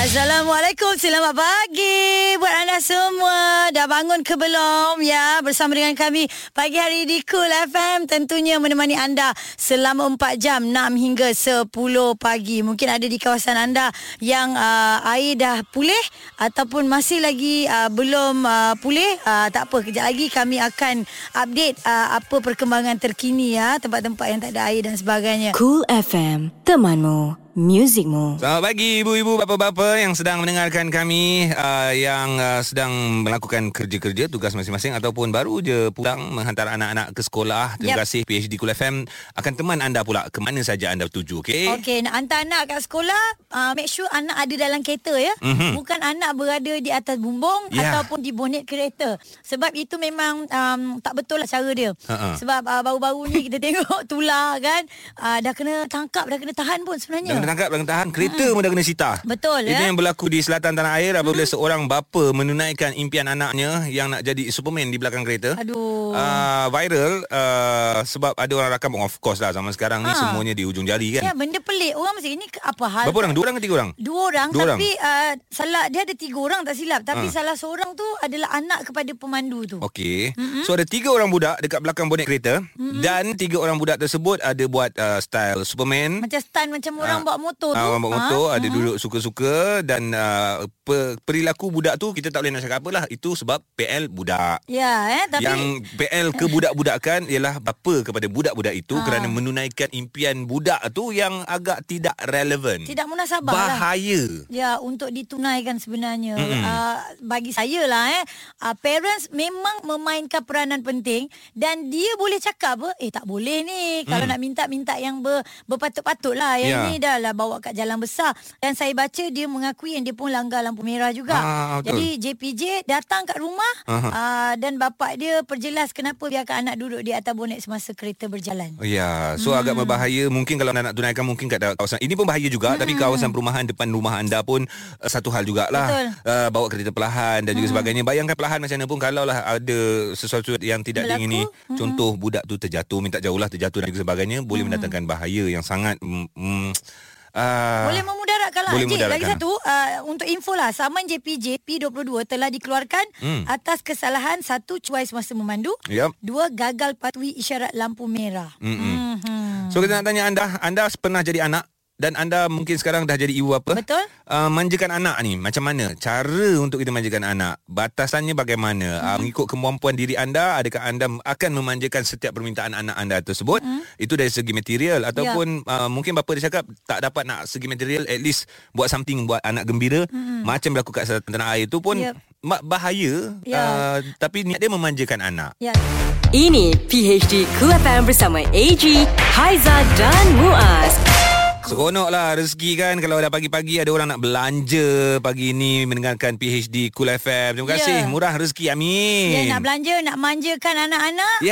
Assalamualaikum, selamat pagi buat anda semua. Dah bangun ke belum? Ya, bersama dengan kami pagi hari di Cool FM, tentunya menemani anda selama 4 jam 6 hingga 10 pagi. Mungkin ada di kawasan anda yang air dah pulih ataupun masih lagi belum pulih. Tak apa, kejap lagi kami akan update apa perkembangan terkini, ya, tempat-tempat yang tak ada air dan sebagainya. Cool FM, temanmu, muzikmu. Selamat pagi ibu-ibu, bapa-bapa yang sedang mendengarkan kami, yang sedang melakukan kerja-kerja tugas masing-masing ataupun baru je pulang menghantar anak-anak ke sekolah. Terima kasih PHD Cool FM akan teman anda pula ke mana saja anda tuju. Okey. Okey, nak hantar anak kat sekolah, make sure anak ada dalam kereta, ya. Mm-hmm. Bukan anak berada di atas bumbung ataupun di bonet kereta. Sebab itu memang tak betul lah cara dia. Sebab baru-baru ni kita tengok tular kan, dah kena tangkap, dah kena tahan pun sebenarnya. Kena tangkap, kena tahan. Kereta pun dah kena sita. Betul. Itu yang berlaku di selatan tanah air apabila seorang bapa menunaikan impian anaknya yang nak jadi Superman di belakang kereta. Aduh. Viral sebab ada orang rakam. Of course lah, zaman sekarang ni semuanya di ujung jari kan. Ya, benda pelik. Orang mesti ini apa hal? Berapa orang? Dua orang ke tiga orang? Dua orang. Tapi salah dia ada tiga orang tak silap. Tapi salah seorang tu adalah anak kepada pemandu tu. Okey. So ada tiga orang budak dekat belakang bonet kereta dan tiga orang budak tersebut ada buat style Superman. Macam stand macam orang bawa motor tu. Orang bawa motor ada duduk suka-suka. Dan perilaku budak tu kita tak boleh nak cakap apalah. Itu sebab PL budak. Ya, tapi yang PL ke budak-budakkan ialah bapa kepada budak-budak itu kerana menunaikan impian budak tu yang agak tidak relevan. Tidak munasabah. Bahaya. Ya, untuk ditunaikan sebenarnya. Bagi saya lah parents memang memainkan peranan penting. Dan dia boleh cakap tak boleh ni. Kalau nak minta yang berpatut-patut lah. Yang ni dah lah bawa kat jalan besar. Dan saya baca dia mengakui yang dia pun langgar lampu merah juga. Jadi JPJ datang kat rumah dan bapak dia perjelas kenapa biarkan anak duduk di atas bonet semasa kereta berjalan. Ya, so agak berbahaya. Mungkin kalau anda nak tunaikan mungkin kat kawasan ini pun bahaya juga, tapi kawasan perumahan depan rumah anda pun satu hal jugalah. Bawa kereta perlahan dan juga sebagainya. Bayangkan perlahan macam mana pun kalaulah ada sesuatu yang tidak diingini. Contoh budak tu terjatuh, minta jauhlah terjatuh dan juga sebagainya, boleh mendatangkan bahaya yang sangat boleh memudaratkan lah. Lagi satu, untuk info lah, saman JPJ P22 telah dikeluarkan atas kesalahan: 1. Cuai semasa memandu, 2. Gagal patuhi isyarat lampu merah. So kita nak tanya anda, anda pernah jadi anak dan anda mungkin sekarang dah jadi ibu apa? Betul. Manjakan anak ni macam mana? Cara untuk kita manjakan anak, batasannya bagaimana? Mengikut kemampuan diri anda, adakah anda akan memanjakan setiap permintaan anak anda tersebut? Itu dari segi material ataupun mungkin bapa dia cakap tak dapat nak segi material, at least buat something buat anak gembira. Macam berlaku kat selatan tanah air tu pun bahaya. Tapi niat dia memanjakan anak. Ini PHD Cool FM bersama AG, Haiza dan Muaz. Seronok lah rezeki kan, kalau dah pagi-pagi ada orang nak belanja pagi ni mendengarkan PHD Cool FM. Terima kasih, murah rezeki, amin. Ya, nak belanja, nak manjakan anak-anak,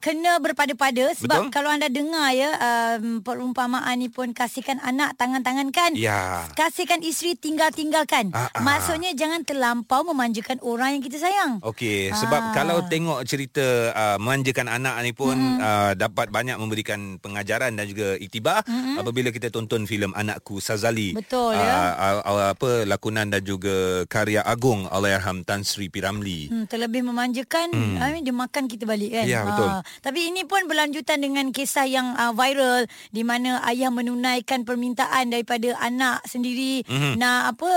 kena berpada-pada. Sebab kalau anda dengar perumpamaan ni pun, kasihkan anak tangan-tangankan, kasihkan isteri tinggal-tinggalkan. Maksudnya jangan terlampau memanjakan orang yang kita sayang. Okey, sebab kalau tengok cerita manjakan anak ni pun dapat banyak memberikan pengajaran dan juga iktibar apabila kita tonton filem Anakku Sazali. Betul, apa, lakonan dan juga karya agung Allahyarham Tan Sri P. Ramlee. Terlebih memanjakan, dia makan kita balik kan. Ya, betul. Tapi ini pun berlanjutan dengan kisah yang viral di mana ayah menunaikan permintaan daripada anak sendiri, nak apa,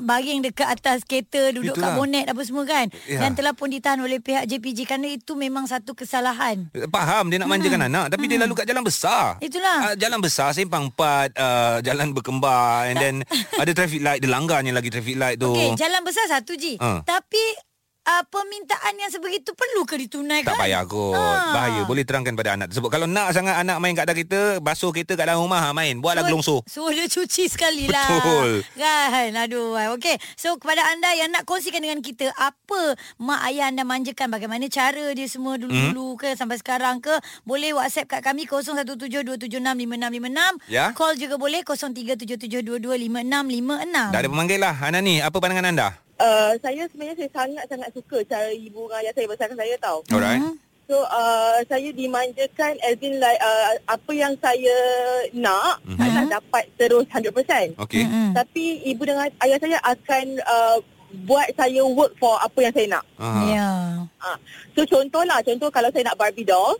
baring dekat atas kereta, duduk kat bonet apa semua kan. Dan telah pun ditahan oleh pihak JPJ kerana itu memang satu kesalahan. Faham, dia nak manjakan anak tapi dia lalu kat jalan besar. Itulah. Jalan besar, simpang 4, jalan berkembar, and then ada traffic light, dia langgarnya lagi traffic light tu. Okey, jalan besar satu je. Tapi permintaan yang sebegitu perlu ke ditunaikan? Tak payah kot. Bahaya. Boleh terangkan pada anak tersebut. Kalau nak sangat anak main kat dalam kereta, basuh kereta kat dalam rumah, main. Buatlah gelongso. So dia cuci sekali lah. Betul. Kan? Aduh. Okey. So kepada anda yang nak kongsikan dengan kita, apa mak ayah anda manjakan, bagaimana cara dia semua dulu-dulu ke sampai sekarang ke, boleh WhatsApp kat kami 0172765656. Call juga boleh 0377225656. Dah ada pemanggil lah. Hanani, apa pandangan anda? Saya sebenarnya sangat-sangat suka cara ibu mengajar saya, besarkan saya tau. Alright. So saya dimanjakan as in like apa yang saya nak saya dapat terus 100%. Okay. Tapi ibu dengan ayah saya akan buat saya work for apa yang saya nak. So contoh kalau saya nak Barbie doll,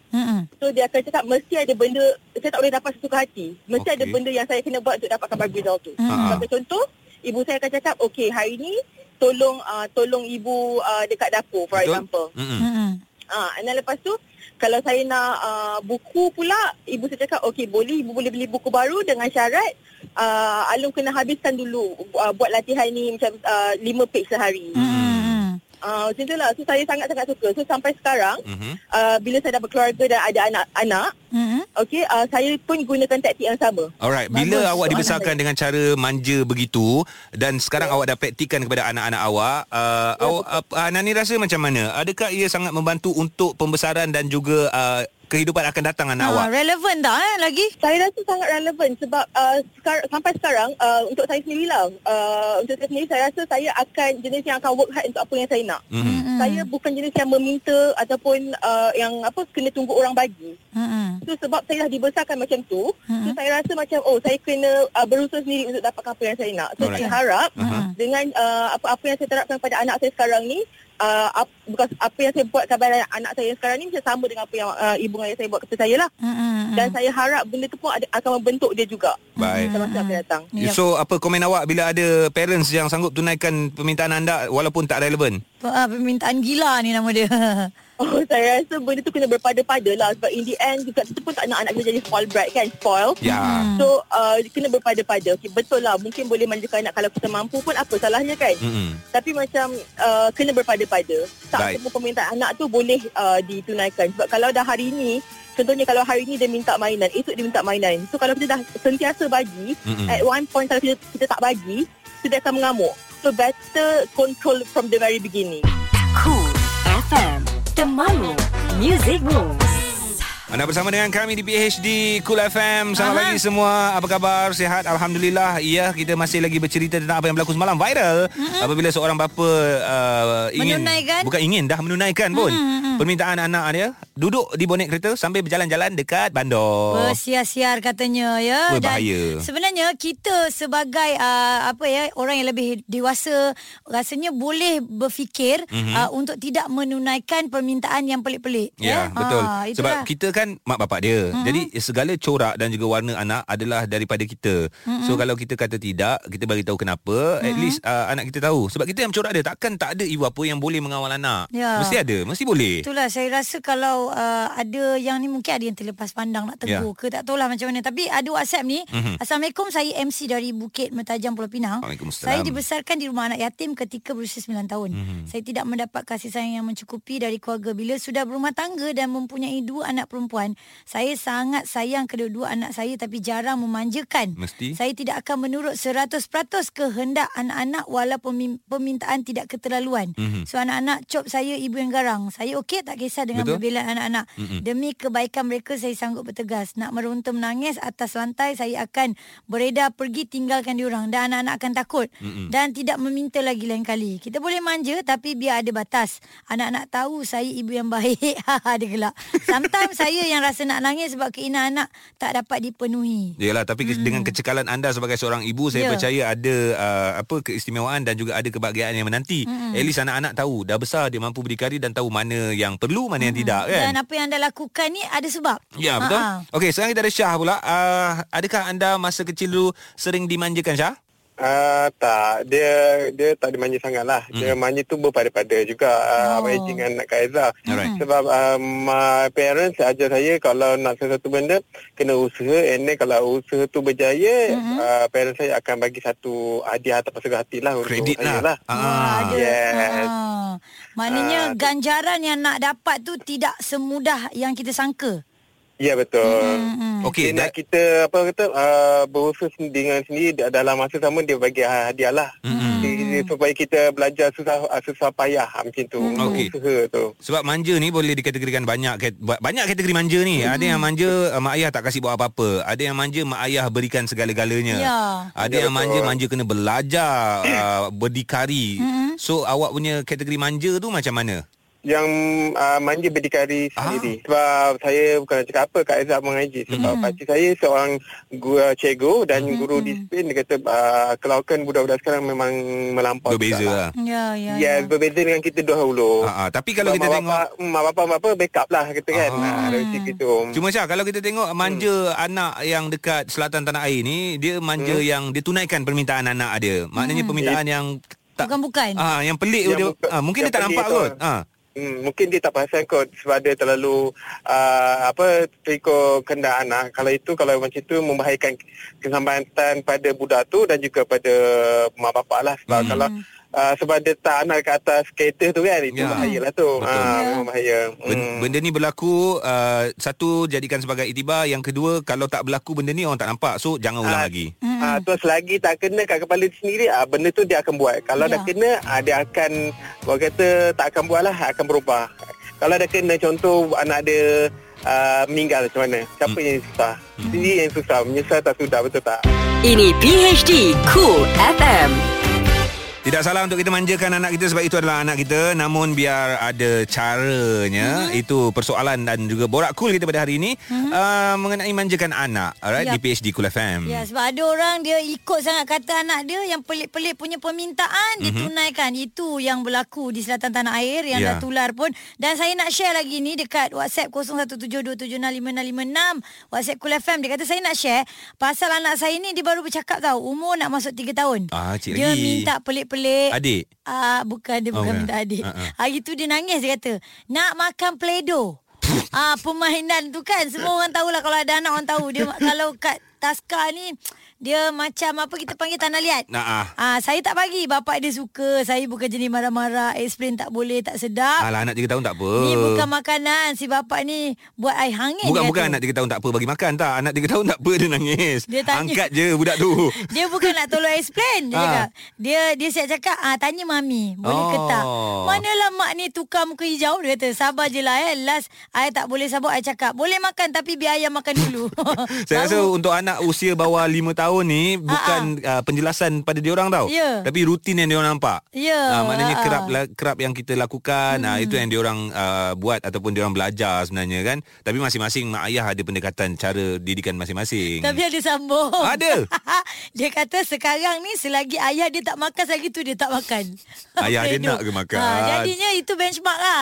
so dia akan cakap mesti ada benda, saya tak boleh dapat sesuka hati, mesti ada benda yang saya kena buat untuk dapatkan Barbie doll tu. So, contoh ibu saya akan cakap, okay, hari ni tolong ibu dekat dapur, for example. Dan lepas tu kalau saya nak buku pula, ibu saya cakap okey, boleh, ibu boleh beli buku baru dengan syarat Alung kena habiskan dulu buat latihan ni macam 5 page sehari. Macam tu lah. So saya sangat-sangat suka. So sampai sekarang bila saya dah berkeluarga dan ada anak-anak, okey, saya pun gunakan taktik yang sama. Alright. Bila awak dibesarkan dengan cara manja begitu dan sekarang awak dah praktikkan kepada anak-anak awak, anak ni rasa macam mana? Adakah ia sangat membantu untuk pembesaran dan juga kehidupan akan datang anak awak? Relevan tak lagi? Saya rasa sangat relevan sebab sampai sekarang untuk saya sendirilah. Untuk saya sendiri, saya rasa saya akan jenis yang akan work hard untuk apa yang saya nak. Saya bukan jenis yang meminta ataupun yang apa kena tunggu orang bagi. So sebab saya dah dibesarkan macam tu, so saya rasa macam saya kena berusaha sendiri untuk dapatkan apa yang saya nak. So saya harap dengan apa-apa yang saya terapkan pada anak saya sekarang ni, apa yang saya buat kepada anak saya sekarang ni macam sama dengan apa yang ibu ayah saya buat kepada saya lah. Dan saya harap benda tu pun akan membentuk dia juga. Baik. Masa akan datang. So apa komen awak bila ada parents yang sanggup tunaikan permintaan anda walaupun tak relevan? Permintaan gila ni nama dia. Saya rasa benda tu kena berpada-pada lah. Sebab in the end juga kita pun tak nak anak kita jadi spoil brat kan. Spoil. So kena berpada-pada. Okay, betul lah, mungkin boleh manjakan anak kalau kita mampu pun, apa salahnya kan. Tapi macam kena berpada-pada. Tak semua permintaan anak tu boleh ditunaikan. Sebab kalau dah hari ni, contohnya kalau hari ni dia minta mainan, esok dia minta mainan. So kalau kita dah sentiasa bagi, at one point kalau kita tak bagi, so dia akan mengamuk. So better control from the very beginning. Cool FM, temanmu music moves. Anda bersama dengan kami di PHD Cool FM. Selamat pagi semua. Apa khabar? Sihat? Alhamdulillah. Ya, kita masih lagi bercerita tentang apa yang berlaku semalam. Viral apabila seorang bapa menunaikan pun permintaan anak dia, duduk di bonet kereta sambil berjalan-jalan dekat bandar. Bersiar-siar katanya ya. Berbahaya. Dan sebenarnya kita sebagai orang yang lebih dewasa rasanya boleh berfikir untuk tidak menunaikan permintaan yang pelik-pelik. Ya, betul. Sebab kita kan mak bapak dia. Jadi segala corak dan juga warna anak adalah daripada kita. So kalau kita kata tidak, kita bagi tahu kenapa, at least anak kita tahu. Sebab kita yang corak dia, takkan tak ada ibu apa yang boleh mengawal anak. Yeah. Mesti ada, mesti boleh. Itulah, saya rasa kalau ada yang ni mungkin ada yang terlepas pandang nak tegur ke, tak tahulah macam mana. Tapi ada WhatsApp ni. Assalamualaikum, saya MC dari Bukit Mertajam, Pulau Pinang. Saya dibesarkan di rumah anak yatim ketika berusia 9 tahun. Saya tidak mendapat kasih sayang yang mencukupi dari keluarga. Bila sudah berumah tangga dan mempunyai 2 anak perempuan, saya sangat sayang kedua-dua anak saya tapi jarang memanjakan. Saya tidak akan menurut 100% kehendak anak-anak walaupun permintaan tidak keterlaluan. So anak-anak cop saya, ibu yang garang. Saya okey, tak kisah dengan perbelaan anak-anak. Demi kebaikan mereka saya sanggup bertegas. Nak merunta menangis atas lantai, saya akan beredar pergi tinggalkan diorang dan anak-anak akan takut dan tidak meminta lagi lain kali. Kita boleh manja tapi biar ada batas. Anak-anak tahu saya ibu yang baik. Dia gelak. Sometimes saya yang rasa nak nangis sebab keinginan anak tak dapat dipenuhi. Yalah, tapi dengan kecekalan anda sebagai seorang ibu, saya percaya ada keistimewaan dan juga ada kebahagiaan yang menanti. At least anak-anak tahu dah besar dia mampu berdikari dan tahu mana yang perlu, mana yang tidak kan. Dan apa yang anda lakukan ni ada sebab. Ya, betul. Okey, sekarang kita ada Syah pula. Adakah anda masa kecil dulu sering dimanjakan, Syah? Tak, dia tak dimanja sangat lah. Dia manja tu berpada-pada juga. Abang Eji dengan Anakku Sazali. Sebab parents ajar saya kalau nak sesuatu benda kena usaha, and then kalau usaha tu berjaya, parents saya akan bagi satu hadiah atau sesuatu hati lah untuk kredit saya lah. Yes. Maknanya ganjaran yang nak dapat tu tidak semudah yang kita sangka. Ya, betul. Okey, nak kita berusaha dengan sendiri dalam masa sama dia bagi hadiah lah. Supaya kita belajar susah payah macam tu. Usaha tu. Sebab manja ni boleh dikategorikan banyak kategori manja ni. Ada yang manja mak ayah tak kasih buat apa-apa. Ada yang manja mak ayah berikan segala-galanya. Ada yang manja kena belajar berdikari. So awak punya kategori manja tu macam mana? Yang manja berdikari sendiri. Sebab saya bukan nak cakap apa, Kak Aizah mengaji. Sebab pakcik saya seorang cikgu dan guru disiplin. Dia kata kelaukan budak-budak sekarang memang melampau. Berbeza lah. Ya, berbeza dengan kita dahulu. Tapi kalau sebab kita tengok mak bapa backup lah kita kan. Cuma Syah, kalau kita tengok manja anak yang dekat selatan tanah air ni, dia manja yang dia tunaikan permintaan anak dia. Maknanya permintaan yang tak, bukan-bukan. Yang pelik yang dia, mungkin dia tak nampak kot. Mungkin dia tak perasan kot sebab dia terlalu terikut kenderaan anak. Kalau itu, kalau macam itu membahayakan keselamatan pada budak tu dan juga pada mak bapak lah. Sebab kalau sebab dia tak anak ke atas kereta tu kan, itu bahaya lah tu. Memang bahaya. Benda ni berlaku, satu, jadikan sebagai iktibar. Yang kedua, kalau tak berlaku benda ni, orang tak nampak. So jangan ulang lagi. Tu selagi tak kena kat kepala dia sendiri, benda tu dia akan buat. Kalau dah kena, dia akan, orang kata, tak akan buat lah, akan berubah. Kalau dah kena, contoh anak dia meninggal macam mana, siapa yang susah? Sendiri yang susah. Menyesal tak sudah, betul tak? Ini PHD Cool FM. Tidak salah untuk kita manjakan anak kita, sebab itu adalah anak kita. Namun biar ada caranya. Itu persoalan dan juga borak cool kita pada hari ini, mengenai manjakan anak. Alright, di PHD Cool FM. Ya, sebab ada orang dia ikut sangat kata anak dia. Yang pelik-pelik punya permintaan dia tunaikan. Itu yang berlaku di selatan tanah air, yang dah tular pun. Dan saya nak share lagi ni dekat WhatsApp 0172765656 WhatsApp Cool FM. Dia kata saya nak share pasal anak saya ni, dia baru bercakap tau, umur nak masuk 3 tahun. Dia minta pelik-pelik adik? Bukan, dia bukan minta adik. Hari tu dia nangis, dia kata nak makan Play-Doh. Permainan tu kan semua orang tahulah, kalau ada anak orang tahu. Dia kalau kat Taska ni, dia macam apa kita panggil, tanah liat. Saya tak bagi, bapak dia suka. Saya bukan jenis marah-marah, explain tak boleh, tak sedap. Anak 3 tahun tak apa. Ni bukan makanan. Si bapak ni buat air hangin. Bukan anak 3 tahun tak apa bagi makan, tak. Anak 3 tahun tak apa dia nangis. Dia tanya, angkat je budak tu. Dia bukan nak tolong explain. Dia cakap, Dia siap cakap, tanya mami, boleh ke tak? Manalah mak ni tukar muka hijau. Dia kata sabar je lah last I tak boleh sabar, I cakap boleh makan, tapi biar ayah makan dulu. Saya rasa untuk anak usia bawah 5 tahun ni bukan penjelasan pada diorang tau, tapi rutin yang diorang nampak. Maknanya kerap yang kita lakukan, itu yang diorang buat ataupun diorang belajar sebenarnya kan. Tapi masing-masing mak ayah ada pendekatan cara didikan masing-masing. Tapi ada sambung. Ada. Dia kata sekarang ni selagi ayah dia tak makan, selagi tu dia tak makan. Ayah dia nak ke makan? Jadinya itu benchmark lah.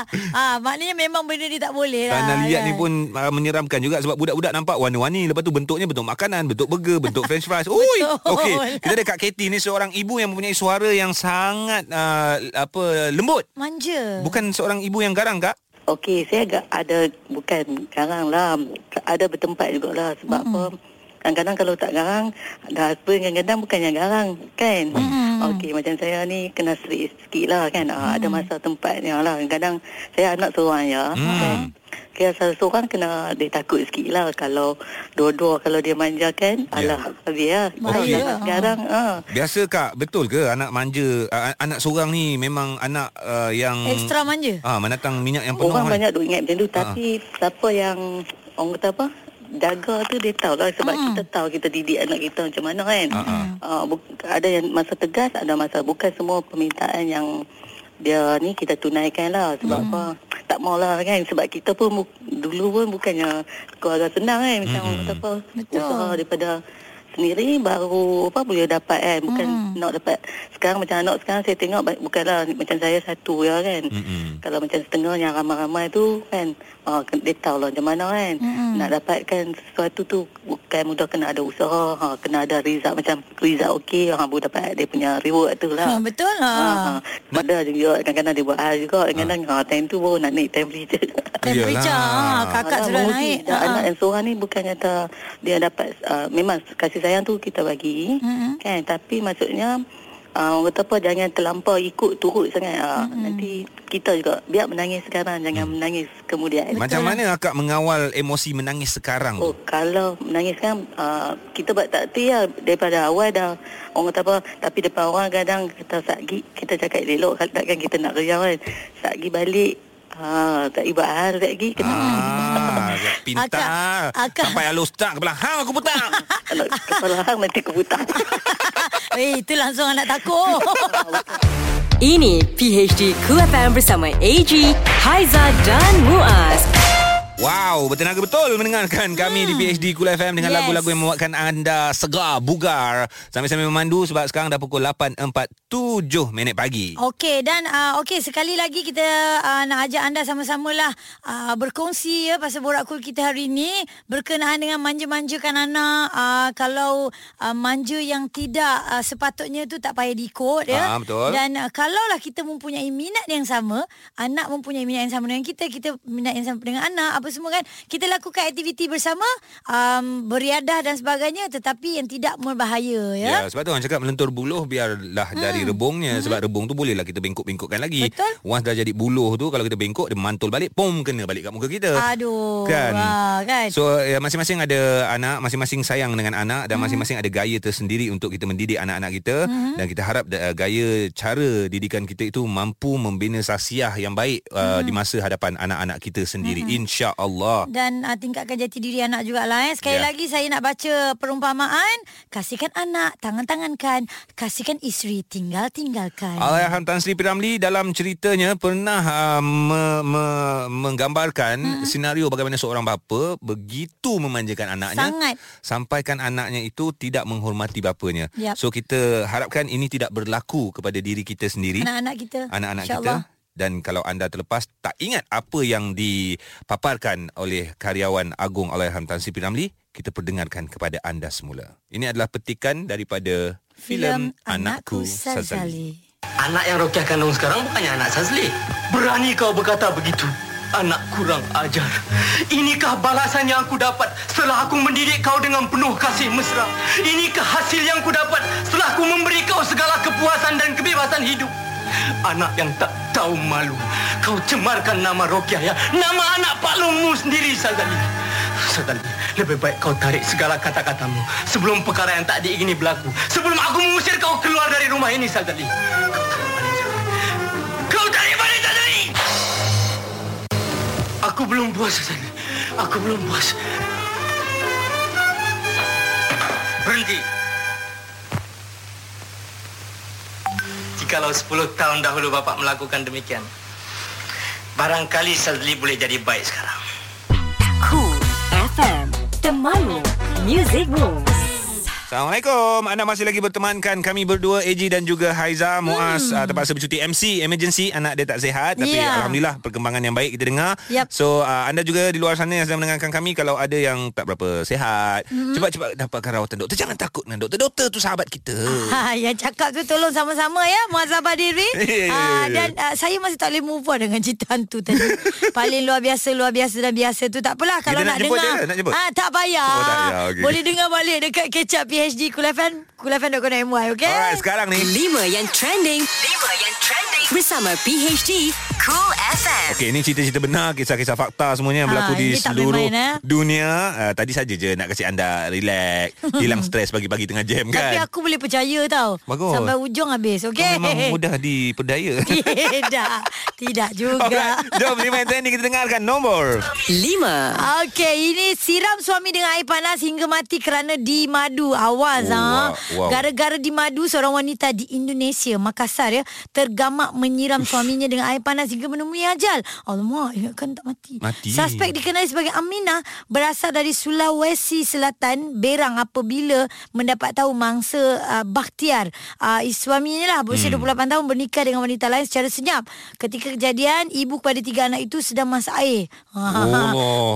Maknanya memang benda dia tak boleh lah. Tanah liat ni pun menyeramkan juga, sebab budak-budak nampak warna-warni, lepas tu bentuknya bentuk makanan, bentuk burger, bentuk french fries. Oi, okey. Kita dekat Katie ni seorang ibu yang mempunyai suara yang sangat lembut. Manja. Bukan seorang ibu yang garang, Kak? Okey, saya agak ada, bukan garang lah, ada bertempat jugalah. Sebab apa? Kadang-kadang kalau tak garang, dah apa kadang-kadang bukan yang garang, kan? Okey, macam saya ni kena serik sikit lah, kan? Ada masa tempatnya lah. Kadang-kadang saya anak seorang ya, kan? Kira salah seorang kena dia takut sikit lah. Kalau dua-dua kalau dia manjakan, alah habis lah. Okay. Sekarang, biasa Kak, betul ke anak manja, anak seorang ni memang anak yang ekstra manja? Menatang minyak yang penuh. Orang banyak duk ingat macam tu. Tapi siapa yang, orang kata apa, jaga tu dia tahu lah. Sebab kita tahu kita didik anak kita macam mana kan. Ada yang masa tegas, ada masa bukan semua permintaan yang dia ni kita tunaikan lah. Sebab apa, tak maulah kan. Sebab kita pun dulu pun bukannya keluarga senang kan. Macam apa, usaha daripada sendiri baru apa boleh dapat kan. Bukan nak dapat sekarang macam anak sekarang saya tengok, bukanlah macam saya satu ya kan. Kalau macam setengah yang ramai-ramai tu kan, dia tahu lah macam mana kan. Nak dapatkan sesuatu tu bukan mudah, kena ada usaha, kena ada result. Macam result okey, baru dapat dia punya reward tu lah. Betul lah. Ada juga kadang-kadang dia buat hal juga. Kadang-kadang time tu baru nak naik temperature. Temperature kakak sudah naik. Anak yang seorang ni bukan kata dia dapat, memang kasih sayang tu kita bagi kan. Tapi maksudnya orang kata apa, jangan terlampau ikut turut sangat. Nanti kita juga biar menangis sekarang, jangan menangis kemudian. Macam mana akak mengawal emosi menangis sekarang? Kalau menangis sekarang kita buat takdir lah daripada awal dah. Orang kata apa, tapi depan orang kadang kita satgi, kita cakap elok, takkan kita nak kerja kan. Satgi balik, tak ibat hal lagi kena. Pintar. Sampai halus tak kepala hang aku putak. Kalau kepala hang nanti aku putak. Itu langsung anak takut. Ini PHD Cool FM bersama AG, Haiza dan Muaz. Wow, bertenaga betul mendengarkan kami di PHD Cool FM dengan lagu-lagu yang membuatkan anda segar, bugar sambil-sambil memandu sebab sekarang dah pukul 8.47 pagi. Okey, dan sekali lagi kita nak ajak anda sama-samalah berkongsi pasal borak cool kita hari ini berkenaan dengan manja-manjakan anak. Kalau manja yang tidak sepatutnya tu tak payah diikut ya. Betul. Dan kalaulah kita mempunyai minat yang sama, anak mempunyai minat yang sama dengan kita, kita minat yang sama dengan anak, apa semua kan, kita lakukan aktiviti bersama, beriadah dan sebagainya, tetapi yang tidak berbahaya ya. Sebab tu orang cakap melentur buluh biarlah dari rebungnya, sebab rebung tu bolehlah kita bengkok-bengkokkan lagi. Betul. Once dah jadi buluh tu, kalau kita bengkok dia mantul balik, pom kena balik kat muka kita. Aduh. Kan? Kan? So ya, masing-masing ada anak, masing-masing sayang dengan anak dan masing-masing ada gaya tersendiri untuk kita mendidik anak-anak kita, dan kita harap gaya cara didikan kita itu mampu membina sasiah yang baik di masa hadapan anak-anak kita sendiri. InsyaAllah. Dan tingkatkan jati diri anak jugalah Sekali lagi saya nak baca perumpamaan. Kasihkan anak, tangan-tangankan. Kasihkan isteri, tinggal-tinggalkan. Allahyarham Tan Sri P. Ramlee dalam ceritanya pernah menggambarkan senario bagaimana seorang bapa begitu memanjakan anaknya, sangat, sampaikan anaknya itu tidak menghormati bapanya. So kita harapkan ini tidak berlaku kepada diri kita sendiri, anak-anak kita, insyaAllah. Dan kalau anda terlepas, tak ingat apa yang dipaparkan oleh karyawan agung Allahyarham Tan Sri P. Ramlee, kita perdengarkan kepada anda semula. Ini adalah petikan daripada filem Anakku Sazali. Anak yang Rokiah kandung sekarang bukannya anak Sazali. Berani kau berkata begitu? Anak kurang ajar. Inikah balasan yang aku dapat setelah aku mendidik kau dengan penuh kasih mesra? Inikah hasil yang aku dapat setelah aku memberi kau segala kepuasan dan kebebasan hidup? Anak yang tak tahu malu. Kau cemarkan nama Rokiah ya, nama anak Pak Longmu sendiri, Sazali. Sazali, lebih baik kau tarik segala kata-katamu sebelum perkara yang tak diingini berlaku, sebelum aku mengusir kau keluar dari rumah ini, Sazali. Kau tarik balik, Sazali. Aku belum puas, Sazali. Aku belum puas. Berhenti. Kalau 10 tahun dahulu bapak melakukan demikian, barangkali Sazali boleh jadi baik sekarang. Cool FM, The Money Music Rules. Assalamualaikum. Anda masih lagi bertemankan kami berdua, AG dan juga Haiza. Muaz terpaksa bercuti MC, emergency. Anak dia tak sihat. Tapi Alhamdulillah perkembangan yang baik kita dengar. So anda juga di luar sana yang sedang mendengarkan kami, kalau ada yang tak berapa sihat, cepat-cepat dapatkan rawatan doktor. Jangan takut dengan doktor. Doktor tu sahabat kita. Yang cakap tu tolong sama-sama ya, muhasabah diri. Dan saya masih tak boleh move on dengan cerita hantu tadi. Paling luar biasa dan biasa tu. Tak apalah, kalau nak dengar dia, tak payah, boleh dengar balik dekat kecap PHD Cool FM, coolfm.com.my, okay? Alright, sekarang ni 5 yang trending bersama PHD Cool FM. Okay, ini cerita-cerita benar, kisah-kisah fakta semuanya yang berlaku di seluruh dunia. Tadi saja je nak kasi anda relax, hilang stres pagi-pagi tengah jam kan. Tapi aku boleh percaya tau. Bagus. Sampai ujung habis, okay? Kau memang mudah diperdaya. Tidak juga. Alright, jom 5 yang trending kita dengarkan. Nombor 5. Okay, ini siram suami dengan air panas hingga mati kerana dimadu. Gara-gara dimadu, seorang wanita di Indonesia, Makassar ya, tergamak menyiram suaminya dengan air panas hingga menemui ajal. Alamak, ingatkan tak mati. Suspek dikenali sebagai Aminah, berasal dari Sulawesi Selatan, berang apabila mendapat tahu mangsa Bakhtiar, suaminya lah berusia 28 tahun, bernikah dengan wanita lain secara senyap. Ketika kejadian, ibu kepada 3 anak itu sedang masak air.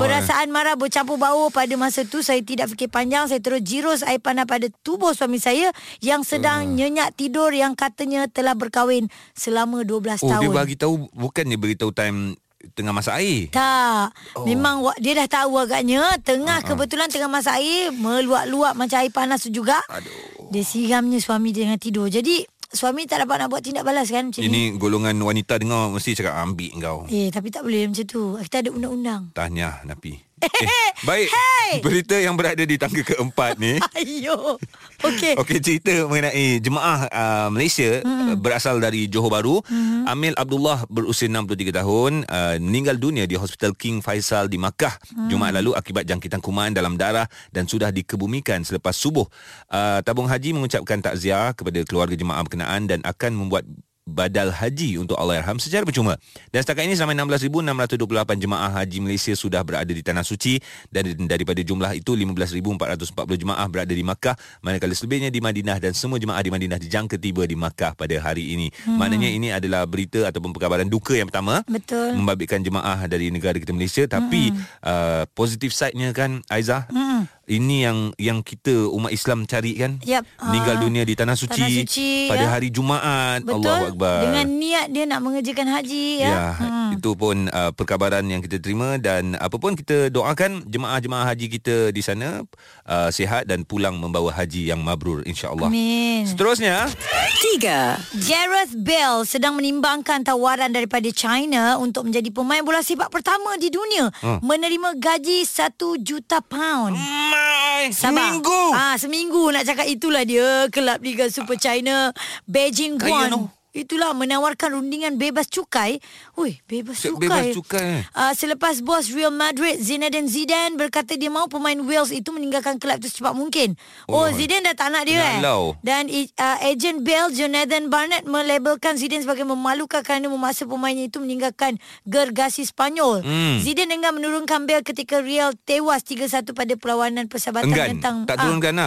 Perasaan marah bercampur bau. Pada masa tu saya tidak fikir panjang, saya terus jirus air panas pada tubuh suami saya yang sedang nyenyak tidur, yang katanya telah berkahwin selama 12 tahun. Dia bagi tahu, bukannya beritahu time tengah masak air. Memang dia dah tahu agaknya tengah kebetulan tengah masak air, meluap-luap macam air panas tu juga. Dia siramnya suami dia dengan tidur. Jadi suami tak dapat nak buat tindak balas kan macam ini. Golongan wanita dengar mesti cakap ambil kau. Tapi tak boleh macam tu. Kita ada undang-undang. Tahniah Napi. Baik. Berita yang berada di tangga keempat ni. Ayo. Okey, cerita mengenai jemaah Malaysia berasal dari Johor Bahru. Amil Abdullah berusia 63 tahun meninggal dunia di Hospital King Faisal di Makkah Jumaat lalu akibat jangkitan kuman dalam darah dan sudah dikebumikan selepas subuh. Tabung Haji mengucapkan takziah kepada keluarga jemaah berkenaan dan akan membuat badal haji untuk Allahyarham secara percuma. Dan setakat ini sampai 16,628 jemaah haji Malaysia sudah berada di Tanah Suci, dan daripada jumlah itu 15,440 jemaah berada di Makkah, manakala selebihnya di Madinah, dan semua jemaah di Madinah dijangka tiba di Makkah pada hari ini. Maknanya ini adalah berita ataupun perkabaran duka yang pertama. Betul. Membabitkan jemaah dari negara kita Malaysia, tapi positif side-nya kan Aizah, ini yang kita umat Islam cari kan. Meninggal dunia di Tanah Suci, pada hari Jumaat. Allahu Akbar. Dengan niat dia nak mengerjakan haji ya. Itu pun perkabaran yang kita terima, dan apa pun kita doakan jemaah-jemaah haji kita di sana sihat dan pulang membawa haji yang mabrur, insya-Allah. Amin. Seterusnya, 3. Gareth Bale sedang menimbangkan tawaran daripada China untuk menjadi pemain bola sepak pertama di dunia, menerima gaji 1 juta pound. Seminggu. Seminggu nak cakap, itulah dia kelab Liga Super China Beijing Guan. Itulah menawarkan rundingan bebas cukai. Ui, bebas cukai. Selepas bos Real Madrid Zinedine Zidane berkata dia mahu pemain Wales itu meninggalkan kelab itu secepat mungkin. Zidane dah tak nak dia. Dan ejen Bale Jonathan Barnett melabelkan Zidane sebagai memalukan kerana memaksa pemainnya itu meninggalkan gergasi Spanyol. Zidane dengan menurunkan Bale ketika Real tewas 3-1 pada perlawanan persahabatan.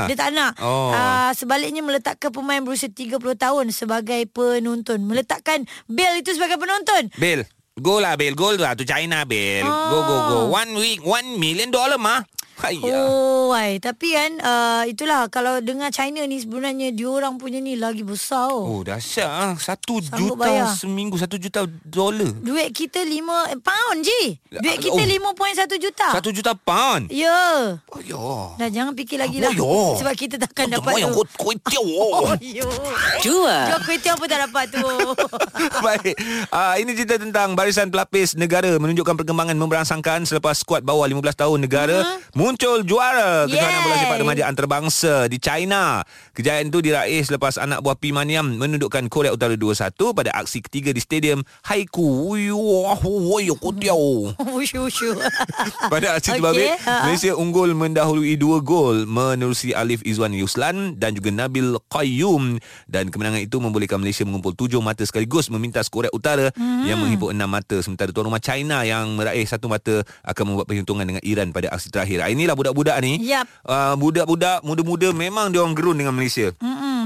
Dia tak nak. Sebaliknya meletakkan pemain berusia 30 tahun sebagai penonton. Meletakkan Bale itu sebagai penonton. Bale, go lah Bale, go lah to China Bale. Go. 1 week, $1 million mah. Tapi kan itulah, kalau dengar China ni sebenarnya diorang punya ni lagi besar. Dahsyat. 1 juta bayar. Seminggu $1 juta. Duit kita 5 pound je. Duit kita 5.1 juta. 1 juta pound. Ya. Dah jangan fikir lagi lah. Sebab kita takkan dapat tu. Kuih tiaw. Jual kuih tiaw pun tak dapat tu. Baik. Ini cerita tentang barisan pelapis negara menunjukkan perkembangan memberangsangkan selepas skuad bawah 15 tahun negara muncul juara kejohanan bola sepak remaja antarabangsa di China. Kejayaan itu diraih selepas anak buah P. Maniam menundukkan Korea Utara 2-1 pada aksi ketiga di stadium Haiku. Pada aksi terbabit, Malaysia unggul mendahului 2 gol menerusi Alif Izwan Yuslan dan juga Nabil Qayyum, dan kemenangan itu membolehkan Malaysia mengumpul 7 mata sekaligus memintas Korea Utara yang menghibur 6 mata. Sementara tuan rumah China yang meraih 1 mata akan membuat perhitungan dengan Iran pada aksi terakhir. Inilah budak-budak ni. Budak-budak muda-muda memang dia orang gerun dengan Malaysia.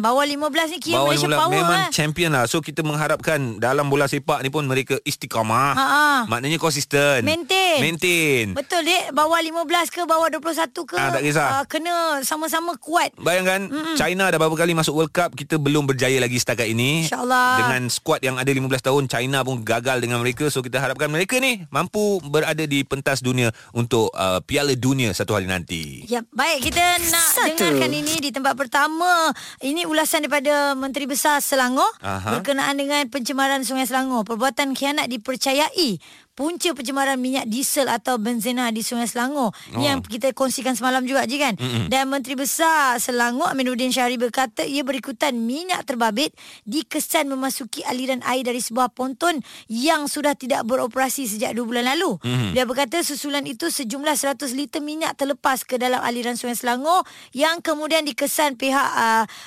Bawah 15 ni kira bawah Malaysia 15, power. Memang champion lah. So kita mengharapkan dalam bola sepak ni pun mereka istiqamah. Maknanya konsisten. Maintain. Betul dek. Bawah 15 ke bawah 21 ke, tak kisah. Kena sama-sama kuat. Bayangkan China dah berapa kali masuk World Cup, kita belum berjaya lagi setakat ini. InsyaAllah. Dengan skuad yang ada 15 tahun, China pun gagal dengan mereka. So kita harapkan mereka ni mampu berada di pentas dunia untuk Piala Dunia satu hari nanti. Baik, kita nak dengarkan ini di tempat pertama. Ini ulasan daripada Menteri Besar Selangor berkenaan dengan pencemaran Sungai Selangor. Perbuatan khianat dipercayai punca pencemaran minyak diesel atau benzena di Sungai Selangor. Yang kita kongsikan semalam juga je kan. Dan Menteri Besar Selangor Aminuddin Syahri berkata ia berikutan minyak terbabit dikesan memasuki aliran air dari sebuah ponton yang sudah tidak beroperasi sejak 2 bulan lalu. Dia berkata susulan itu sejumlah 100 liter minyak terlepas ke dalam aliran Sungai Selangor yang kemudian dikesan pihak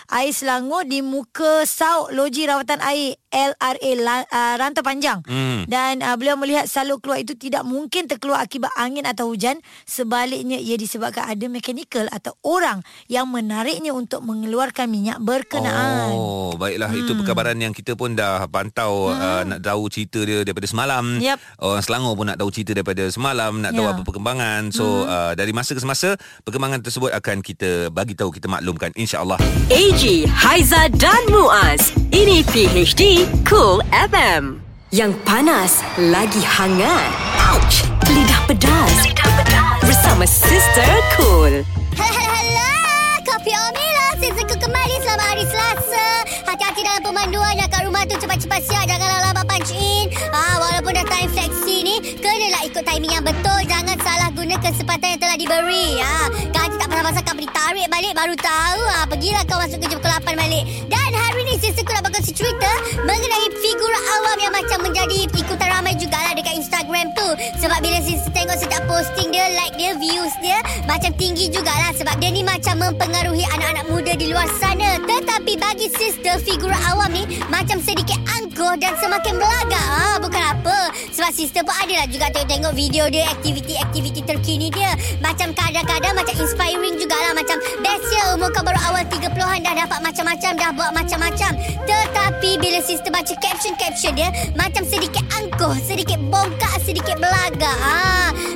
Air Selangor di muka sauk loji rawatan air LRA Rantau Panjang. Dan beliau melihat salur keluar itu tidak mungkin terkeluar akibat angin atau hujan. Sebaliknya ia disebabkan ada mekanikal atau orang yang menariknya untuk mengeluarkan minyak berkenaan. Baiklah, itu perkabaran yang kita pun dah pantau. Nak tahu cerita dia daripada semalam. Orang Selangor pun nak tahu cerita daripada semalam, nak tahu apa perkembangan. So dari masa ke semasa perkembangan tersebut akan kita bagi tahu, kita maklumkan, insya-Allah. AG Haiza dan Muaz. Ini PHD Cool FM. Yang panas lagi hangat. Ouch! Lidah pedas. Bersama Sister Cool. Hello, kopi Omila. Sister Cool kembali. Selamat hari Selasa. Hati-hati dalam pemanduan. Yang kat rumah tu cepat-cepat siap. Janganlah lambat punch in. Walaupun dah time flexi ni, kenalah ikut timing yang betul. Jangan salah guna kesempatan yang telah diberi. Gaji tak pernah pasangkan, boleh tarik balik. Baru tahu. Pergilah kau masuk kerja pukul 8 balik. Dan hari ni Sister Cool nak berkongsi cerita mengenai figura awam yang macam menjadi ikutan ramai jugalah dekat Instagram tu. Sebab bila sister tengok setiap posting dia, like dia, views dia macam tinggi jugalah. Sebab dia ni macam mempengaruhi anak-anak muda di luar sana. Tetapi bagi sister, figura awam ni macam sedikit angkuh dan semakin belagak. Bukan apa, sebab sister pun adalah juga tengok-tengok video dia, aktiviti-aktiviti terkini dia. Macam kadang-kadang macam inspiring jugalah. Macam best ya, umur kau baru awal 30-an dah dapat macam-macam, dah buat macam-macam. Tetapi bila sister baca caption-caption dia macam sedikit angkuh, sedikit bongkak, sedikit belagak.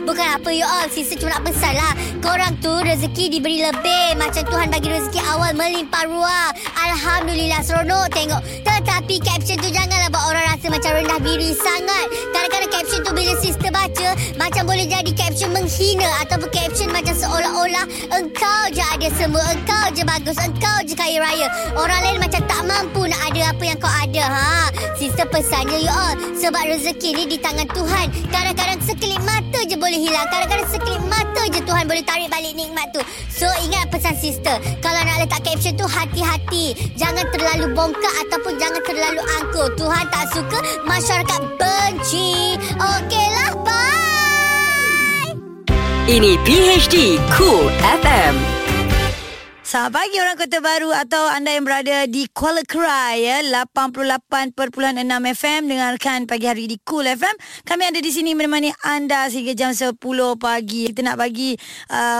Bukan apa you all, sister cuma nak pesan lah, korang tu rezeki diberi lebih. Macam Tuhan bagi rezeki awal melimpah ruah, alhamdulillah, seronok tengok. Tetapi caption tu janganlah buat orang rasa macam rendah diri sangat. Kadang-kadang caption tu bila sister baca macam boleh jadi caption menghina, ataupun caption macam seolah-olah engkau je ada semua, engkau je bagus, engkau je kaya raya, orang lain macam tak mampu nak ada apa yang kau ada. Sister pesannya you all, sebab rezeki ni di tangan Tuhan. Kadang-kadang sekelip mata je boleh hilang, kadang-kadang sekelip mata je Tuhan boleh tarik balik nikmat tu. So ingat pesan sister, kalau nak letak caption tu hati-hati, jangan terlalu bongkak ataupun jangan terlalu angkuh. Tuhan tak suka, masyarakat benci. Okeylah, bye. Ini PHD Cool FM. Selamat pagi orang Kota Baru atau anda yang berada di Kuala Kerai ya, 88.6 FM. Dengarkan pagi hari di Cool FM. Kami ada di sini menemani anda sehingga jam 10 pagi. Kita nak bagi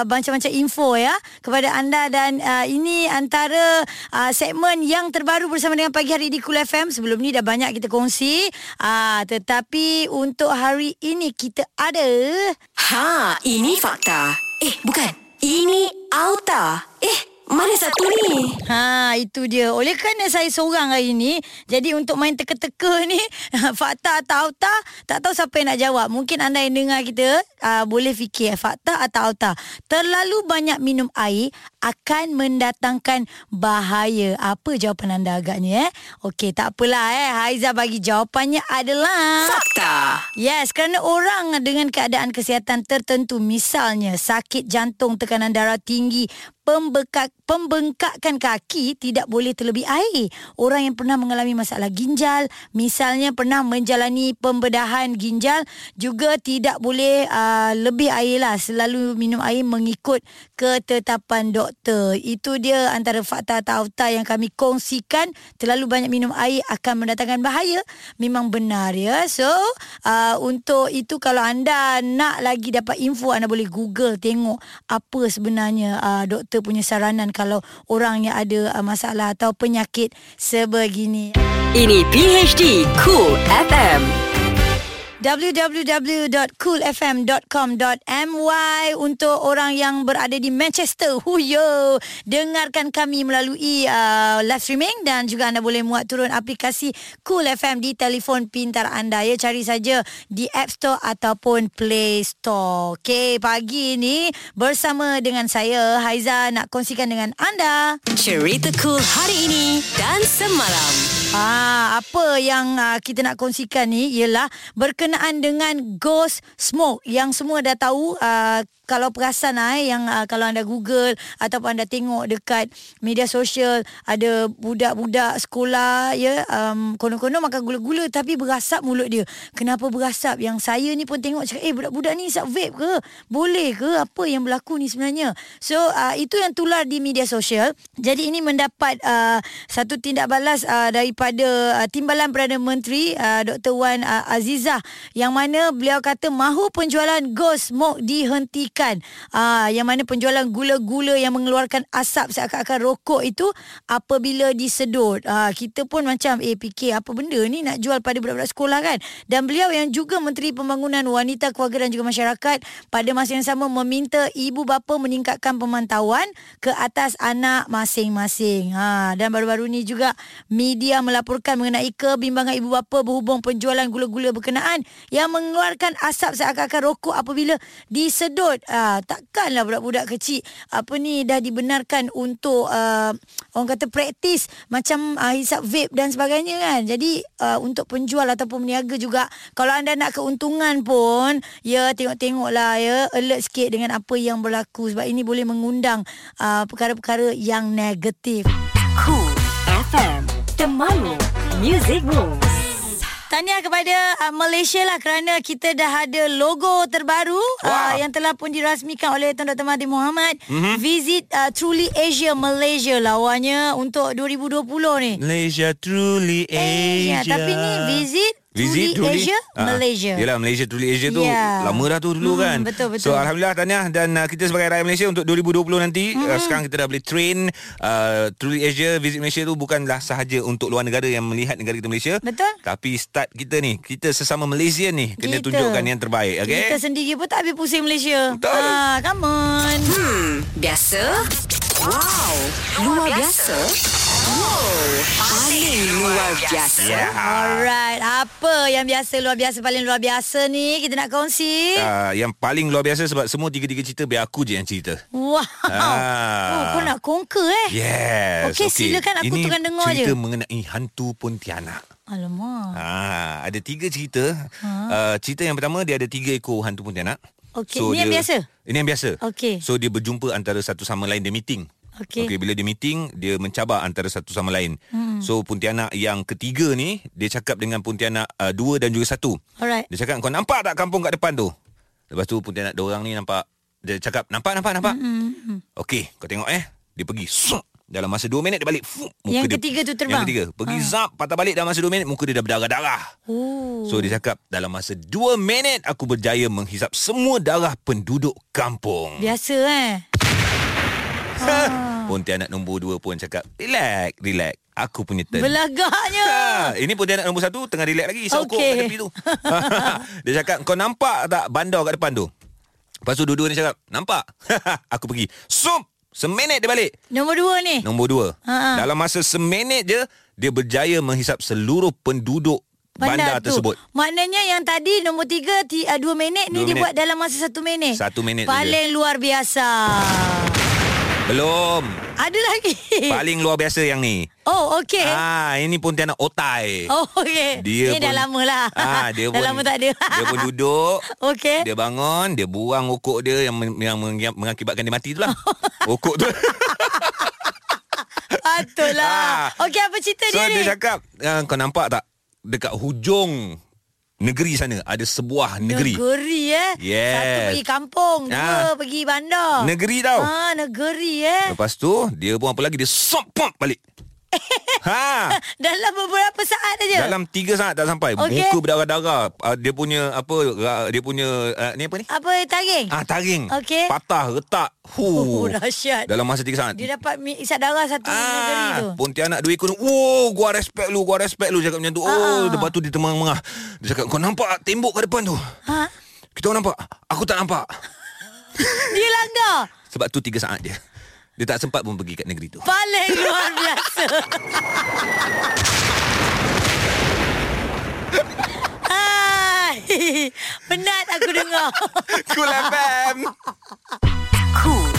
macam-macam info ya kepada anda. Dan ini antara segmen yang terbaru bersama dengan pagi hari di Cool FM. Sebelum ni dah banyak kita kongsi, tetapi untuk hari ini kita ada ini fakta. Bukan, ini auta. Mana satu ni? Itu dia. Oleh kerana saya seorang hari ni, jadi untuk main teka-teka ni, fakta atau auta, tak tahu siapa yang nak jawab. Mungkin anda yang dengar kita boleh fikir fakta atau auta. Terlalu banyak minum air akan mendatangkan bahaya. Apa jawapan anda agaknya? Okey, tak apalah Haiza bagi jawapannya adalah fakta. Yes, kerana orang dengan keadaan kesihatan tertentu, misalnya sakit jantung, tekanan darah tinggi, pembengkakan kaki, tidak boleh terlebih air. Orang yang pernah mengalami masalah ginjal, misalnya pernah menjalani pembedahan ginjal, juga tidak boleh lebih air lah. Selalu minum air mengikut ketetapan doktor. Itu dia antara fakta atau auta yang kami kongsikan. Terlalu banyak minum air akan mendatangkan bahaya. Memang benar ya. So untuk itu kalau anda nak lagi dapat info, anda boleh google tengok apa sebenarnya doktor punya saranan kalau orang yang ada masalah atau penyakit sebegini. Ini PHD Cool FM. www.coolfm.com.my untuk orang yang berada di Manchester. Huyo, dengarkan kami melalui live streaming dan juga anda boleh muat turun aplikasi Cool FM di telefon pintar anda ya. Cari saja di App Store ataupun Play Store. Okey, pagi ni bersama dengan saya Haiza nak kongsikan dengan anda cerita cool hari ini dan semalam. Apa yang kita nak kongsikan ni ialah berkenaan dengan ghost smoke yang semua dah tahu. Kalau perasan yang kalau anda google ataupun anda tengok dekat media sosial, ada budak-budak sekolah ya, konon-konon makan gula-gula tapi berasap mulut dia. Kenapa berasap? Yang saya ni pun tengok cakap, budak-budak ni isap vape ke? Boleh ke? Apa yang berlaku ni sebenarnya? So itu yang tular di media sosial. Jadi ini mendapat satu tindak balas daripada Timbalan Perdana Menteri Dr. Wan Azizah, yang mana beliau kata mahu penjualan ghost smoke dihentikan. Yang mana penjualan gula-gula yang mengeluarkan asap seakan-akan rokok itu apabila disedut. Kita pun macam fikir apa benda ni nak jual pada budak-budak sekolah kan. Dan beliau yang juga Menteri Pembangunan Wanita, Keluarga dan juga Masyarakat pada masa yang sama meminta ibu bapa meningkatkan pemantauan ke atas anak masing-masing. Dan baru-baru ni juga media melaporkan mengenai kebimbangan ibu bapa berhubung penjualan gula-gula berkenaan yang mengeluarkan asap seakan-akan rokok apabila disedut. Takkanlah budak-budak kecil dah dibenarkan untuk orang kata praktis macam hisap vape dan sebagainya kan. Jadi untuk penjual ataupun peniaga juga, kalau anda nak keuntungan pun ya, tengok-tengoklah ya, alert sikit dengan apa yang berlaku, sebab ini boleh mengundang perkara-perkara yang negatif. Cool FM, The Malu Music Rules. tahniah kepada Malaysia lah, kerana kita dah ada logo terbaru yang telah pun dirasmikan oleh Tuan Dr. Mahathir Mohamad. Visit Truly Asia Malaysia lawannya untuk 2020 ni. Malaysia Truly Asia. Tapi ni Visit Truly Asia Malaysia. Yalah, Malaysia Truly Asia tu lama dah tu dulu kan. Betul. So alhamdulillah, tahniah. Dan kita sebagai rakyat Malaysia untuk 2020 nanti sekarang kita dah boleh train Truly Asia Visit Malaysia tu bukanlah sahaja untuk luar negara yang melihat negara kita Malaysia. Betul. Tapi start kita ni, kita sesama Malaysia ni kena tunjukkan yang terbaik, okey? Kita sendiri pun tak habis pusing Malaysia. Come on. Biasa. Wow. Luar biasa. Paling luar biasa. Alright, apa yang biasa, luar biasa, paling luar biasa ni kita nak kongsi? Yang paling luar biasa sebab semua tiga-tiga cerita biar aku je yang cerita. Wow. Kau nak conquer Yes. Okey, silakan, aku tukang dengar je. Ini cerita mengenai hantu Pontianak. Alamak. Ada tiga cerita. Cerita yang pertama, dia ada tiga ekor hantu Pontianak. Okey, so ini yang biasa? Ini yang biasa. Okey. So dia berjumpa antara satu sama lain, dia meeting. Okey, bila dia meeting, dia mencabar antara satu sama lain. So Pontianak yang ketiga ni, dia cakap dengan Pontianak 2 dan juga 1. Alright. Dia cakap, kau nampak tak kampung kat depan tu? Lepas tu Pontianak dua orang ni nampak. Dia cakap, nampak. Okey, kau tengok Dia pergi. Dalam masa 2 minit dia balik. Yang ketiga tu terbang. Yang ketiga pergi zap, patah balik dalam masa 2 minit. Muka dia dah berdarah-darah. So dia cakap, dalam masa 2 minit aku berjaya menghisap semua darah penduduk kampung. Biasa Pontianak nombor 2 pun cakap, Relax, aku punya turn. Belagaknya ini Pontianak nombor 1 tengah relax lagi, sokok kat tepi tu. Dia cakap, kau nampak tak bandar kat depan tu? Lepas tu dua-dua ni cakap, nampak. Aku pergi. Seminit dia balik. Nombor 2 ni. Dalam masa seminit je, dia berjaya menghisap seluruh penduduk bandar tersebut. Maknanya yang tadi nombor 3 2 minit ni, dia buat dalam masa 1 minit. 1 minit paling saja. Luar biasa. Belum. Ada lagi. Paling luar biasa yang ni. Oh, okey. Ini Pontianak otai. Oh, okey. Ini dah lama lah. Dia dah pun, lama tak ada. Dia pun duduk. Okey. Dia bangun, dia buang okok dia yang mengakibatkan dia mati tu lah. Okok tu. Patutlah. Okey, apa cerita dia ni? So, dia cakap, kau nampak tak? Dekat hujung negeri sana ada sebuah negeri satu pergi kampung, dua pergi bandar. Negeri tau. Negeri Lepas tu dia pun apa lagi, dia pump balik. Dalam beberapa saat aja. Dalam 3 saat tak sampai. Muka berdarah-darah. Dia punya ni apa ni? Apa, taring? Taring. Patah, retak. Dahsyat. Dalam masa 3 saat dia dapat isap darah satu negeri tu. Pontianak 2 ekor. Gua respect lu cakap macam tu. Lepas tu dia termengah. Dia cakap, kau nampak tembok kat depan tu? Kita orang nampak. Aku tak nampak. Dia langgar. Sebab tu 3 saat je. Dia tak sempat pun pergi kat negeri tu. Paling luar biasa. Penat aku dengar. Cool FM. Cool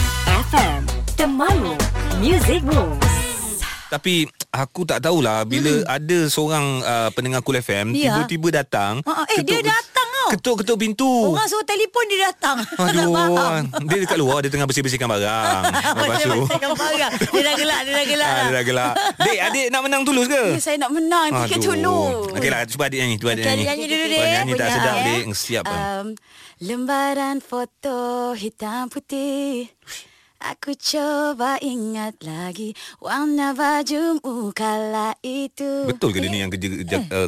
FM. Temanmu. Music Moves. Tapi aku tak tahulah, bila ada seorang pendengar Cool FM tiba-tiba datang. Dia datang. Ketuk-ketuk pintu. Orang suruh telefon, dia datang. Dia dekat luar, dia tengah bersih-bersihkan barang. Dia dah gelak. Dek, adik nak menang tulus ke? Saya nak menang tiket tulus. Okeylah, cuba adik nyanyi. Nyanyi tak sedap, dek. Siap. Lembaran foto hitam putih, aku coba ingat lagi warna bajumu kala itu. Betul ke dia ni yang kerja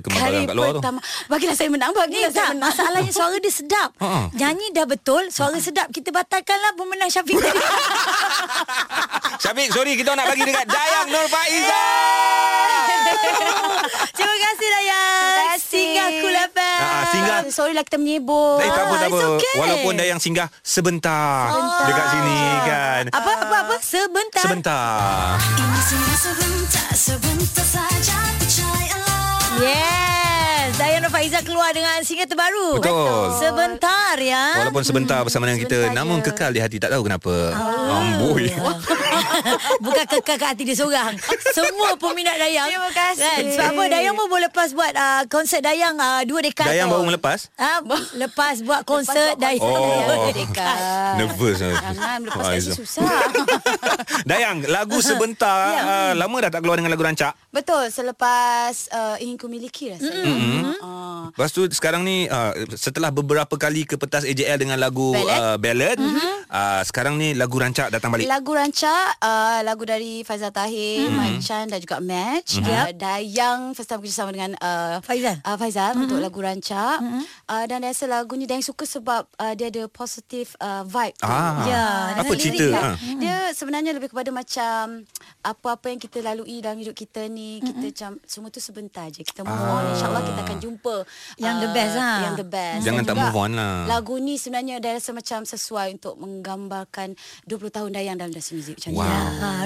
kemarin kat luar tu? Bagilah saya menang. Masalahnya suara dia sedap. Nyanyi dah betul, suara sedap. Kita batalkanlah pemenang Syafiq tadi. Syafiq, sorry, kita nak bagi dekat Dayang Nurfaizah. Terima kasih, Dayang. Singgah Cool FM. Sorry lah kita menyebut. Tak apa. Okay. Walaupun Dayang singgah sebentar. Dekat sini kan. Apa? Sebentar. Ini sebentar saja, percayalah. Yes, Dayang Nurfaizah keluar dengan single terbaru. Betul. Sebentar ya. Walaupun sebentar bersama dengan kita, namun kekal di hati, tak tahu kenapa. Amboi. Bukan kekal kat hati dia seorang. Semua peminat Dayang. Terima kasih. Kan? Sebab apa Dayang pun lepas buat konsert Dayang 2 dekad. Dayang baru melepas? Lepas buat konsert Dayang 2 dekad. Nervous. Jangan melepas kasi susah. Dayang, lagu Sebentar lama dah tak keluar dengan lagu rancak. Betul, selepas Ingin Ku Miliki Rasanya. Lepas tu sekarang ni setelah beberapa kali ke petas AJL dengan lagu ballad, sekarang ni lagu rancak datang balik. Lagu rancak, lagu dari Faizal Tahir, Manchan dan juga Match. Dayang first time bekerjasama dengan Faizal untuk lagu rancak. Dan saya rasa lagu ni Dayang suka sebab dia ada positive vibe. Apa cerita? Dia sebenarnya lebih kepada macam apa-apa yang kita lalui dalam hidup kita ni, kita macam semua tu sebentar je. Kita move on, insyaAllah kita akan jumpa yang the best lah. Yang the best. Jangan tak move on lah. Lagu ni sebenarnya dia rasa macam sesuai untuk menggambarkan 20 tahun Dayang dalam industri muzik macam ni.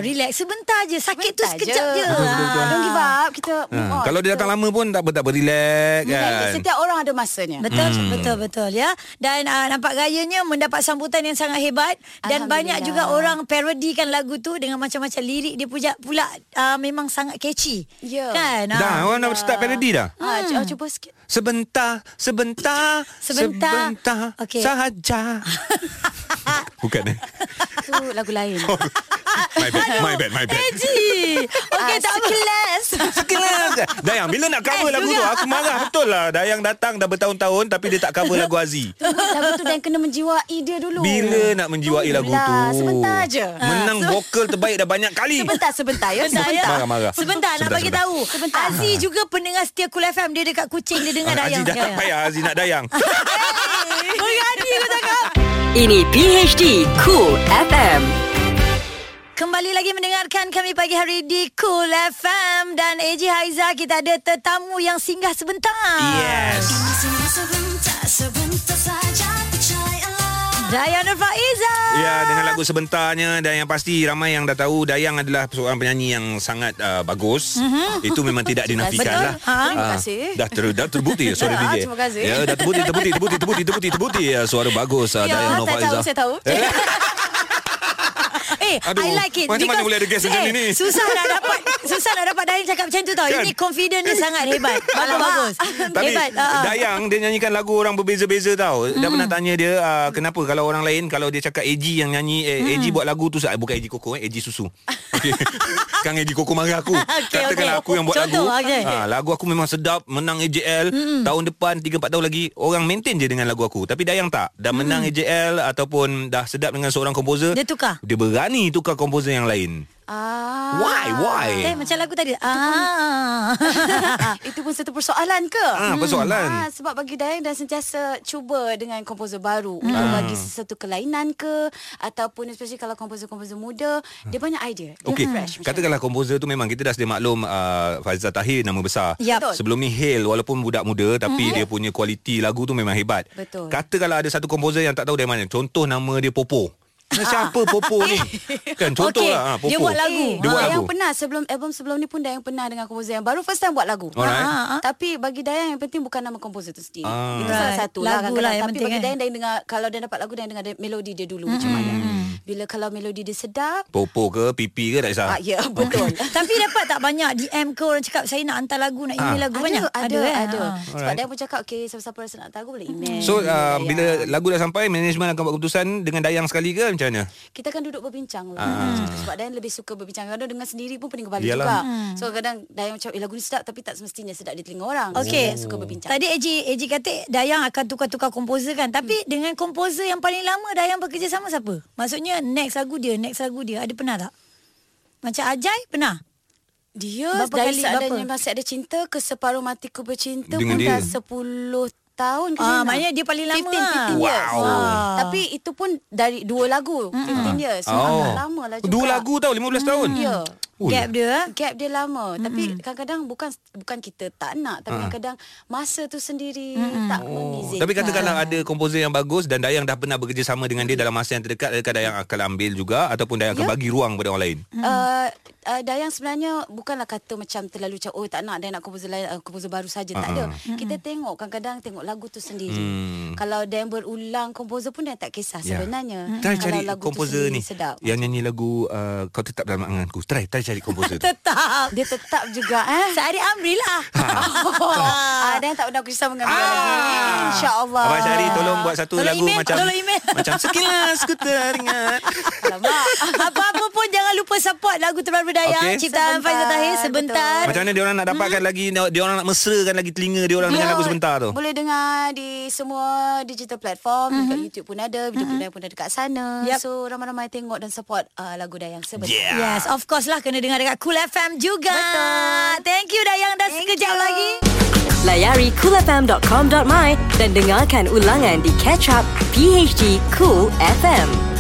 Relax sebentar je. Sakit tu sekejap je. Don't give up. Kita move on. Kalau dia datang lama pun tak apa-apa, relax kan. Setiap orang ada masanya. Betul ya. Dan nampak gayanya mendapat sambutan yang sangat hebat. Dan banyak juga orang parodikan lagu tu dengan macam-macam lirik dia pula memang sangat catchy. Kan? Dah orang nak start parody dah. Cuba sikit. Sebentar okay. Sahaja. Bukan itu lagu lain. My bad. Eji. Okay, tak sekelas. Dayang, bila nak cover lagu tu aku marah betul lah. Dayang datang dah bertahun-tahun tapi dia tak cover lagu Aziz. Lagu tu Dayang kena menjiwai dia dulu. Bila nak menjiwai lagu tu? Sebentar je. Menang vokal terbaik dah banyak kali. Sebentar ya. Sebentar nak bagi tahu. Aziz juga pendengar setia Cool FM, dia dekat Kuching dia dengar Dayang. Aziz dah tak payah Aziz nak Dayang. Berani kau cakap. Ini PHD Cool FM. Kembali lagi mendengarkan kami pagi hari di Cool FM dan AG Haiza. Kita ada tetamu yang singgah sebentar. Yes. Sebentar saja percayalah. Dayang Nurfaizah. Ya, dengan lagu Sebentarnya, dan yang pasti ramai yang dah tahu Dayang adalah seorang penyanyi yang sangat bagus. Itu memang tidak dinafikan lah. Terima kasih. Dah terbukti suara DJ. Terima kasih. Ya, dah terbukti suara bagus Dayang Nurfaizah. Saya tahu. Aduh, I like it. Macam mana boleh ada guest macam ni? Susah nak dapat Dayang cakap macam tu tau. Ini confident dia sangat hebat. Bagus. Tapi hebat. Dayang dia nyanyikan lagu orang berbeza-beza tau. Dah pernah tanya dia kenapa kalau orang lain, kalau dia cakap AG yang nyanyi, AG buat lagu tu, bukan AG Koko, AG Susu. Okay. Kang AG Koko marah aku. Katakanlah aku yang buat contoh, lagu. Lagu aku memang sedap, menang AJL. Tahun depan 3-4 tahun lagi orang maintain je dengan lagu aku. Tapi Dayang tak. Dah menang AJL ataupun dah sedap dengan seorang komposer, dia tukar. Dia berani tukar komposer yang lain. Why? Macam lagu tadi. Itu pun satu persoalan ke? Persoalan. Sebab bagi Dayang dah sentiasa cuba dengan komposer baru untuk bagi sesuatu kelainan ke, ataupun especially kalau komposer-komposer muda, dia banyak idea. Okey. Katakanlah komposer tu memang kita dah sedia maklum, Faizal Tahir nama besar. Sebelum ni Hale, walaupun budak muda tapi dia punya kualiti lagu tu memang hebat. Betul. Katakanlah ada satu komposer yang tak tahu dari mana. Contoh nama dia Popo. Siapa Popo ni? Kan contohlah Popo. Dia buat lagu. Dayang pernah sebelum ni pun Dayang pernah dengan komposer yang baru, first time buat lagu. Tapi bagi Dayang yang penting bukan nama komposer tu sendiri. Itu salah satu lagu lah tapi bagi Dayang dengar, kalau dia dapat lagu Dayang dengar melodi dia dulu macam mana. Bila kalau melodi dia sedap, Popo ke pipi ke tak kisah. Ya, betul. Tapi dapat tak banyak DM ke orang cakap saya nak hantar lagu, nak email lagu banyak? Ada. Sebab Dayang pun cakap okey, siapa-siapa rasa nak hantar lagu boleh email. So bila lagu dah sampai, management akan buat keputusan dengan Dayang sekali ke? Macam mana? Kita akan duduk berbincang lah. Sebab Dayang lebih suka berbincang. Kadang dengan sendiri pun pening kepala juga. So kadang Dayang macam lagu ni sedap tapi tak semestinya sedap di telinga orang. Okay. So, suka berbincang. Tadi AJ kata Dayang akan tukar-tukar komposer kan. Tapi dengan komposer yang paling lama Dayang bekerja sama siapa? Maksudnya next lagu dia ada pernah tak? Macam Ajai pernah? Dia dari Seadanya Masih Ada Cinta ke Separuh Matiku Bercinta dengan pun dia. Dah 10 tahun ke sana. Maknanya dia paling lama 15 years. Tapi itu pun dari 2 lagu 15 years. Lama lah juga. 2 lagu tau, 15 tahun. Gap dia lama. Tapi kadang-kadang bukan kita tak nak, tapi kadang masa tu sendiri tak mengizinkan. Tapi katakanlah ada komposer yang bagus dan Dayang dah pernah bekerjasama dengan dia dalam masa yang terdekat, adakah Dayang akan ambil juga ataupun Dayang akan bagi ruang kepada orang lain? Dayang sebenarnya bukanlah kata macam terlalu macam, oh tak nak Dayang nak komposer lain, komposer baru saja. Tak ada. Kita tengok kadang-kadang tengok lagu tu sendiri. Kalau Dayang berulang komposer pun Dayang tak kisah sebenarnya. Try cari komposer ni sedap. Yang nyanyi lagu Kau Tetap Dalam Anganku. Try cari komposer tu. Tetap. Dia tetap juga. Sehari Amri lah. Dayang tak pernah kisah mengambil lagi. InsyaAllah Abang Syahri tolong buat satu lagu macam sekilas ku teringat. Apa-apa pun jangan lupa support lagu terbaru Dayang, ciptaan Faizal Tahir, Sebentar. Macam mana diorang nak dapatkan lagi, diorang nak mesrakan lagi telinga diorang dengan lagu Sebentar tu? Boleh dengar di semua digital platform. Dekat YouTube pun ada, video pun ada dekat sana. So ramai-ramai tengok dan support lagu Dayang Sebentar. Yes, of course lah, kena dengar dekat Cool FM juga. Betul. Thank you Dayang, dan sekejap lagi layari coolfm.com.my dan dengarkan ulangan di catch up PHD Cool FM.